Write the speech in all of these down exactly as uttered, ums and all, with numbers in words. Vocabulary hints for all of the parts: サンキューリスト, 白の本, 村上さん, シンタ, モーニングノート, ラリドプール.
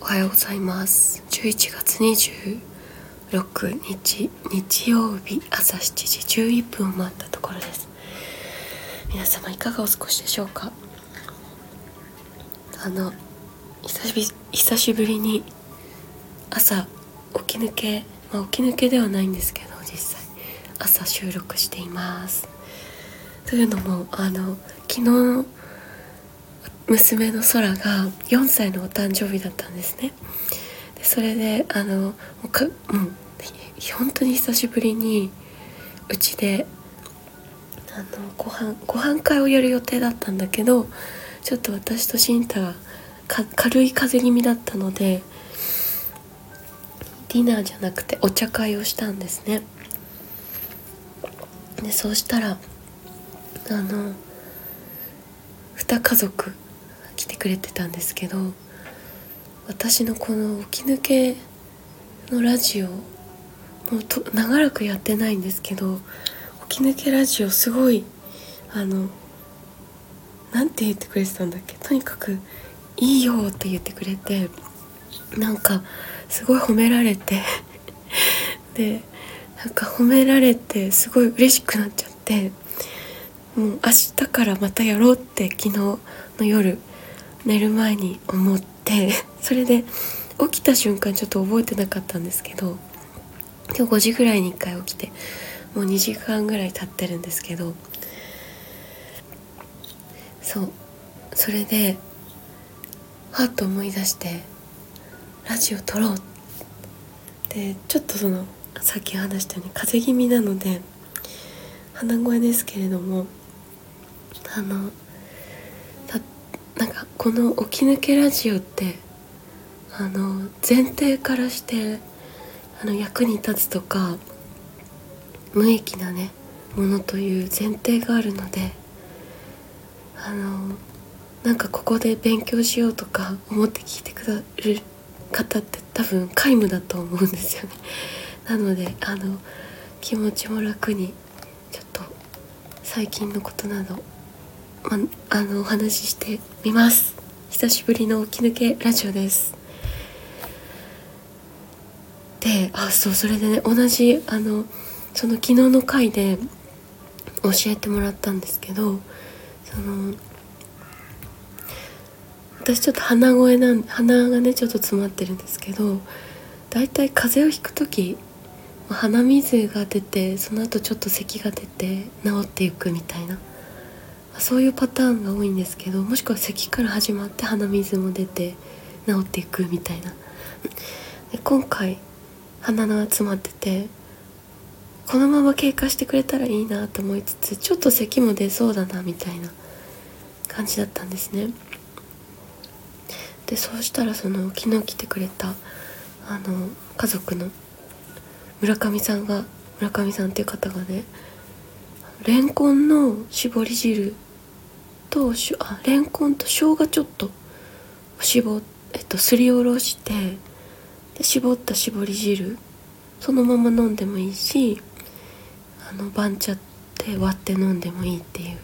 おはようございます。じゅういちがつにじゅうろくにち日曜日朝しちじじゅういっぷんを回ったところです。皆様いかがお過ごしでしょうか。あの久しぶり、久しぶりに朝起き抜け、まあ、起き抜けではないんですけど実際朝収録しています。というのもあの昨日娘の空がよんさいのお誕生日だったんですね。でそれであのもうかもう本当に久しぶりにうちであのご飯ご飯会をやる予定だったんだけど、ちょっと私とシンタがか軽い風邪気味だったのでディナーじゃなくてお茶会をしたんですね。でそうしたらあのに家族来てくれてたんですけど、私のこの起き抜けのラジオもうと長らくやってないんですけど、起き抜けラジオすごいあのなんて言ってくれてたんだっけ、とにかくいいよって言ってくれて、なんかすごい褒められてでなんか褒められてすごい嬉しくなっちゃって、もう明日からまたやろうって昨日の夜寝る前に思って、それで起きた瞬間ちょっと覚えてなかったんですけど、今日ごじぐらいにいっかい起きてもうにじかんぐらい経ってるんですけど、そうそれではっと思い出してラジオ撮ろうで、ちょっとそのさっき話したように風邪気味なので鼻声ですけれども、あのたなんかこの起き抜けラジオってあの前提からしてあの役に立つとか無益なねものという前提があるので、あのなんかここで勉強しようとか思って聞いてくださる方って多分皆無だと思うんですよね。なのであの気持ちも楽にちょっと最近のことなどま、あのお話ししてみます。久しぶりの起き抜けラジオです。で、あ、そう、それでね、同じあのその昨日の回で教えてもらったんですけど、その私ちょっと鼻声なん鼻がねちょっと詰まってるんですけど、だいたい風邪をひくとき鼻水が出てその後ちょっと咳が出て治っていくみたいな、そういうパターンが多いんですけど、もしくは咳から始まって鼻水も出て治っていくみたいな。で今回鼻が詰まっててこのまま経過してくれたらいいなと思いつつ、ちょっと咳も出そうだなみたいな感じだったんですね。でそうしたらその昨日来てくれたあの家族の村上さんが村上さんっていう方がね、レンコンの絞り汁とあレンコンと生姜ちょっと絞えっとすりおろして、で絞った絞り汁そのまま飲んでもいいし、あの番茶って割って飲んでもいいっていう。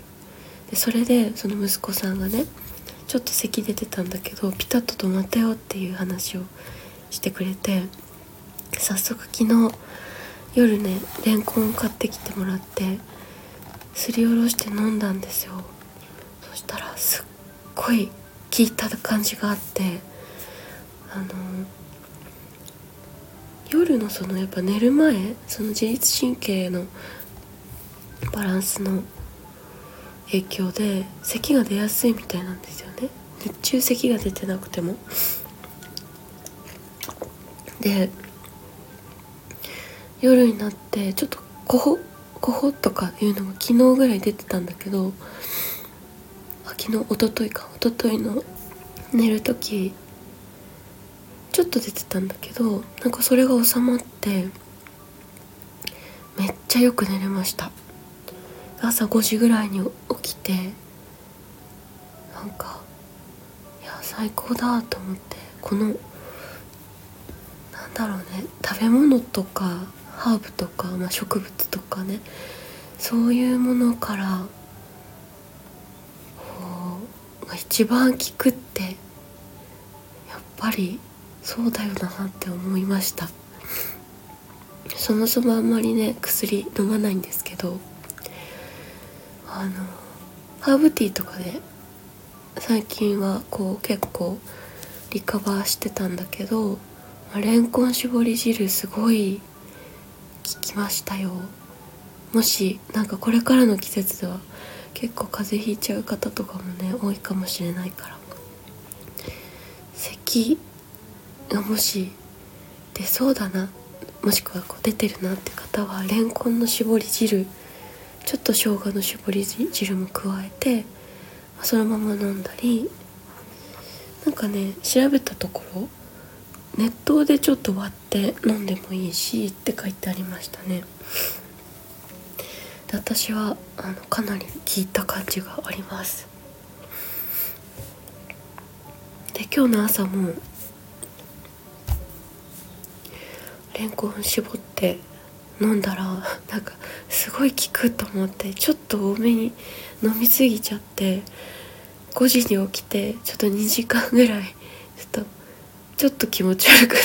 でそれでその息子さんがねちょっと咳出てたんだけどピタッと止まったよっていう話をしてくれて、早速昨日夜ねレンコンを買ってきてもらってすりおろして飲んだんですよ。そしたらすっごい効いた感じがあって、あの夜のそのやっぱ寝る前その自律神経のバランスの影響で咳が出やすいみたいなんですよね。日中咳が出てなくても。で夜になってちょっとコホコホとかいうのが昨日ぐらい出てたんだけど、あ昨日一昨日か一昨日の寝る時ちょっと出てたんだけど、なんかそれが収まってめっちゃよく寝れました。朝ごじぐらいに起きてなんかいや最高だと思って、このなんだろうね食べ物とかハーブとか、まあ、植物とかねそういうものからこう一番効くってりそうだよなって思いました。そもそもあんまりね薬飲まないんですけど、あのハーブティーとかで、ね、最近はこう結構リカバーしてたんだけど、レンコン絞り汁すごい効きましたよ。もしなんかこれからの季節では結構風邪ひいちゃう方とかもね多いかもしれないから、咳がもし出そうだな、もしくはこう出てるなって方はレンコンの絞り汁、ちょっと生姜の絞り汁も加えてそのまま飲んだり、なんかね調べたところ熱湯でちょっと割って飲んでもいいしって書いてありましたね。で私はあのかなり効いた感じがあります。で今日の朝もレンコン絞って飲んだらなんかすごい効くと思って、ちょっと多めに飲みすぎちゃって、ごじに起きてちょっとにじかんぐらいちょっとちょっと気持ち悪くなっ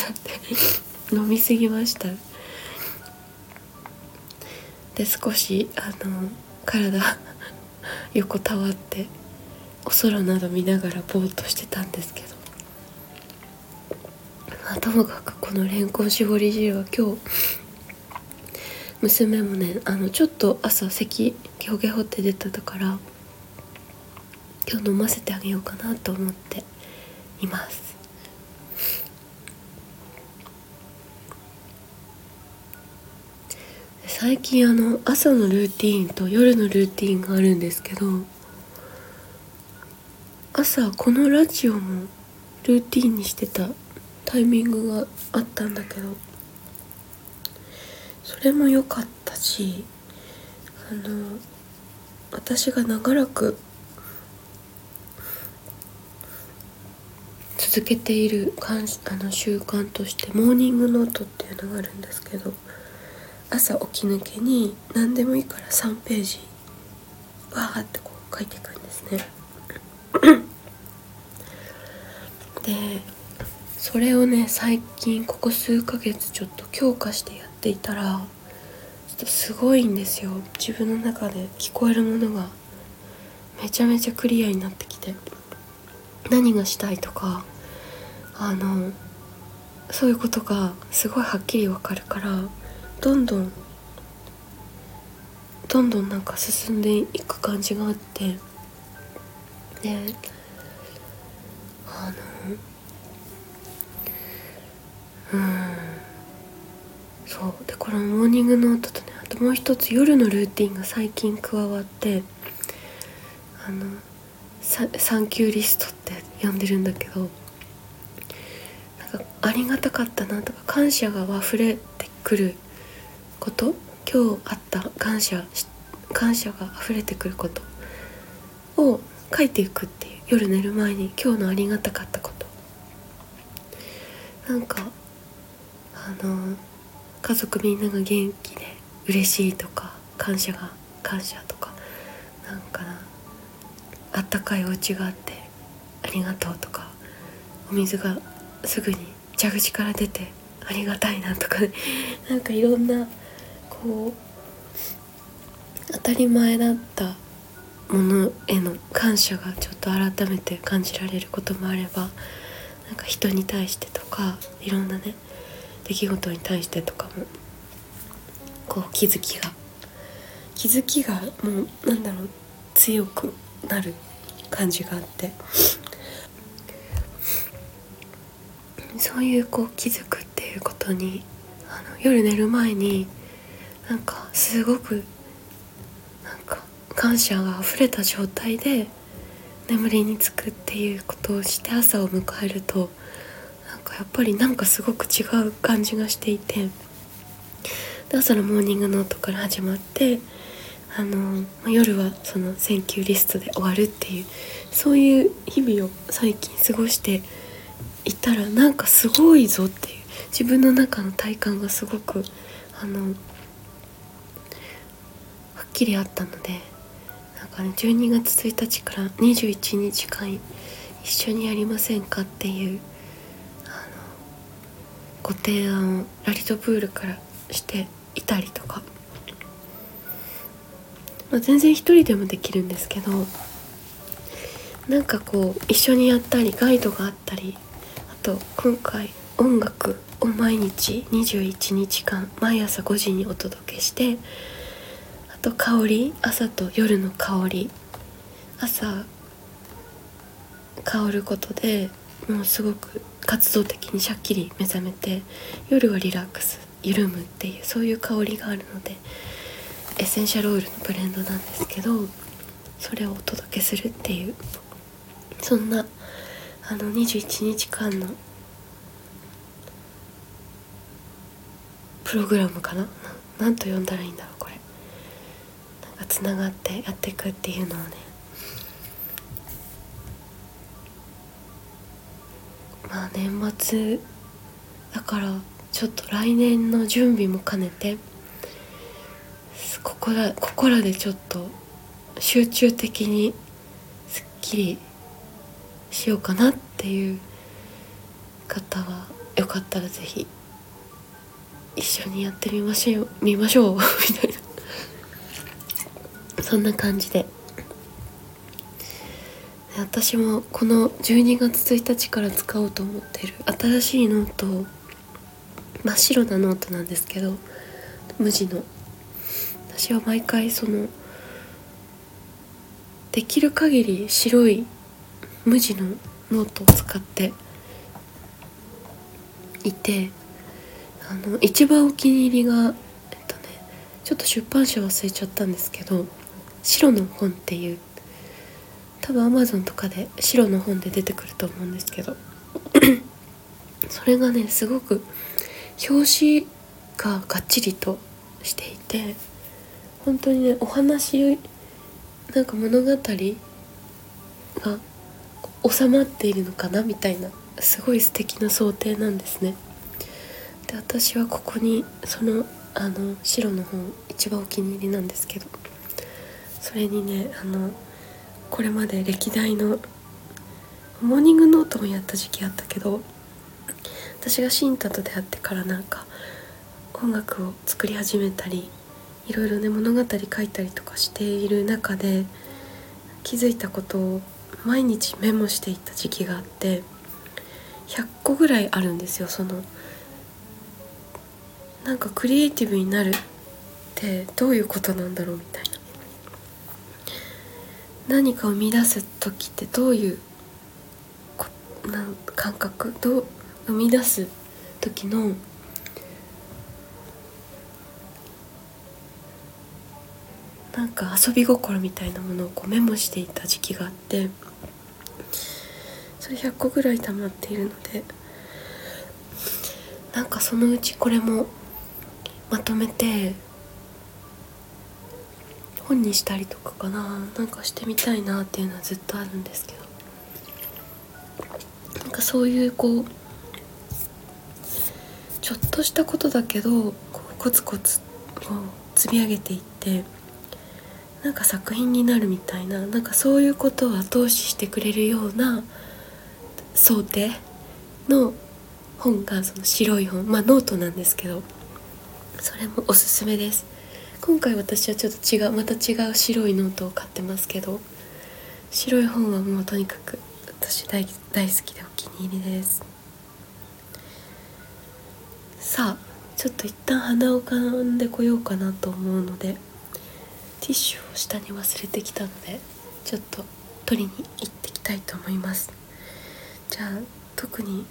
て飲みすぎました。で少しあの体横たわってお空など見ながらぼーっとしてたんですけど、まあ、ともかくこのレンコン絞り汁は今日娘もねあのちょっと朝咳ゲホゲホって出てたから今日飲ませてあげようかなと思っています。最近あの朝のルーティーンと夜のルーティーンがあるんですけど、朝このラジオもルーティーンにしてたタイミングがあったんだけど、それも良かったし、あの私が長らく続けているあの習慣としてモーニングノートっていうのがあるんですけど、朝起き抜けに何でもいいからさんページわーってこう書いていくんですね。でそれをね最近ここ数ヶ月ちょっと強化してやっていたらちょっとすごいんですよ。自分の中で聞こえるものがめちゃめちゃクリアになってきて、何がしたいとかあのそういうことがすごいはっきりわかるから、どんどんどんどんなんか進んでいく感じがあって、であのうんそうでこのモーニングノートとね、あともう一つ夜のルーティンが最近加わって、あのサ、サンキューリストって呼んでるんだけど、なんかありがたかったなとか感謝が溢れてくること、今日あった感謝感謝が溢れてくることを書いていくっていう、夜寝る前に今日のありがたかったこと、なんかあの家族みんなが元気で嬉しいとか感謝が感謝とか、なんかなあったかいお家があってありがとうとか、お水がすぐに蛇口から出てありがたいなとか、ね、なんかいろんなこう当たり前だったものへの感謝がちょっと改めて感じられることもあれば、なんか人に対してとかいろんなね出来事に対してとかもこう気づきが気づきがもうなんだろう強くなる感じがあって、そういうこう気づくっていうことにあの夜寝る前になんかすごくなんか感謝が溢れた状態で眠りにつくっていうことをして朝を迎えると、なんかやっぱりなんかすごく違う感じがしていて、で朝のモーニングノートから始まって、あの夜はそのセンキューリストで終わるっていう、そういう日々を最近過ごしていたら、なんかすごいぞっていう、自分の中の体感がすごくあのはっきりあったので、なんかねじゅうにがつついたちからにじゅういちにちかん一緒にやりませんかっていうご提案をラリドプールからしていたりとか、まあ、全然一人でもできるんですけど、なんかこう一緒にやったりガイドがあったり、あと今回音楽を毎日にじゅういちにちかん毎朝ごじにお届けして、あと香り、朝と夜の香り、朝香ることでもうすごく活動的にシャッキリ目覚めて、夜はリラックス緩むっていう、そういう香りがあるのでエッセンシャルオイルのブレンドなんですけど、それをお届けするっていう、そんなあのにじゅういちにちかんのプログラムかな、なんと呼んだらいいんだろう、これなんかつながってやっていくっていうのをね、まあ年末だからちょっと来年の準備も兼ねて、ここら、ここらでちょっと集中的にすっきりしようかなっていう方は、よかったらぜひ一緒にやってみましょう、見ましょうみたいな、そんな感じで、私もこのじゅうにがつついたちから使おうと思ってる新しいノートを、真っ白なノートなんですけど無地の、私は毎回そのできる限り白い無地のノートを使っていて、あの一番お気に入りが、えっとね、ちょっと出版社忘れちゃったんですけど、白の本っていう、多分 Amazon とかで白の本で出てくると思うんですけどそれがねすごく表紙ががっちりとしていて、本当にねお話、なんか物語が収まっているのかなみたいな、すごい素敵な想定なんですね。で私はここにそのあの白の本一番お気に入りなんですけど、それにねあのこれまで歴代のモーニングノートもやった時期あったけど、私がシンタと出会ってからなんか音楽を作り始めたり、いろいろね物語書いたりとかしている中で気づいたことを毎日メモしていった時期があって、ひゃっこぐらいあるんですよ。そのなんかクリエイティブになるってどういうことなんだろうみたいな、何かを生み出す時ってどういうこなん感覚、どう生み出す時のなんか遊び心みたいなものをこうメモしていた時期があって、それひゃっこぐらい溜まっているので、なんかそのうちこれもまとめて本にしたりとかかな、なんかしてみたいなっていうのはずっとあるんですけど、なんかそういうこうちょっとしたことだけどこうコツコツこう積み上げていって、なんか作品になるみたいな、なんかそういうことを後押ししてくれるような想定の本が、その白い本、まあノートなんですけど、それもおすすめです。今回私はちょっと違う、また違う白いノートを買ってますけど、白い本はもうとにかく私 大, 大好きでお気に入りです。さあちょっと一旦鼻をかんでこようかなと思うので、ティッシュを下に忘れてきたのでちょっと取りに行ってきたいと思います。じゃあ特に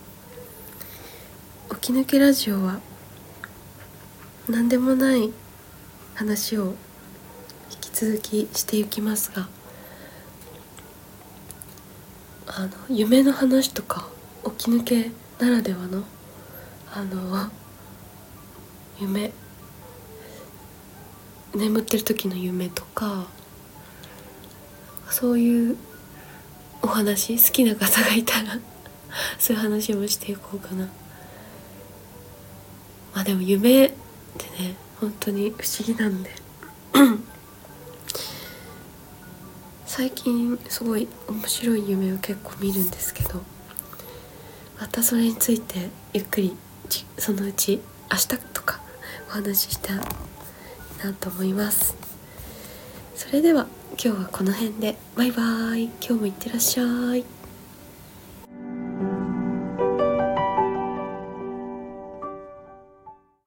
起き抜けラジオは何でもない話を引き続きしていきますが、あの夢の話とか起き抜けならではのあの夢、眠ってる時の夢とか、そういうお話、好きな方がいたらそういう話もしていこうかな。まあでも夢ってね本当に不思議なんで最近すごい面白い夢を結構見るんですけど、またそれについてゆっくりそのうち明日とかお話ししたいなと思います。それでは今日はこの辺でバイバイ。今日もいってらっしゃい。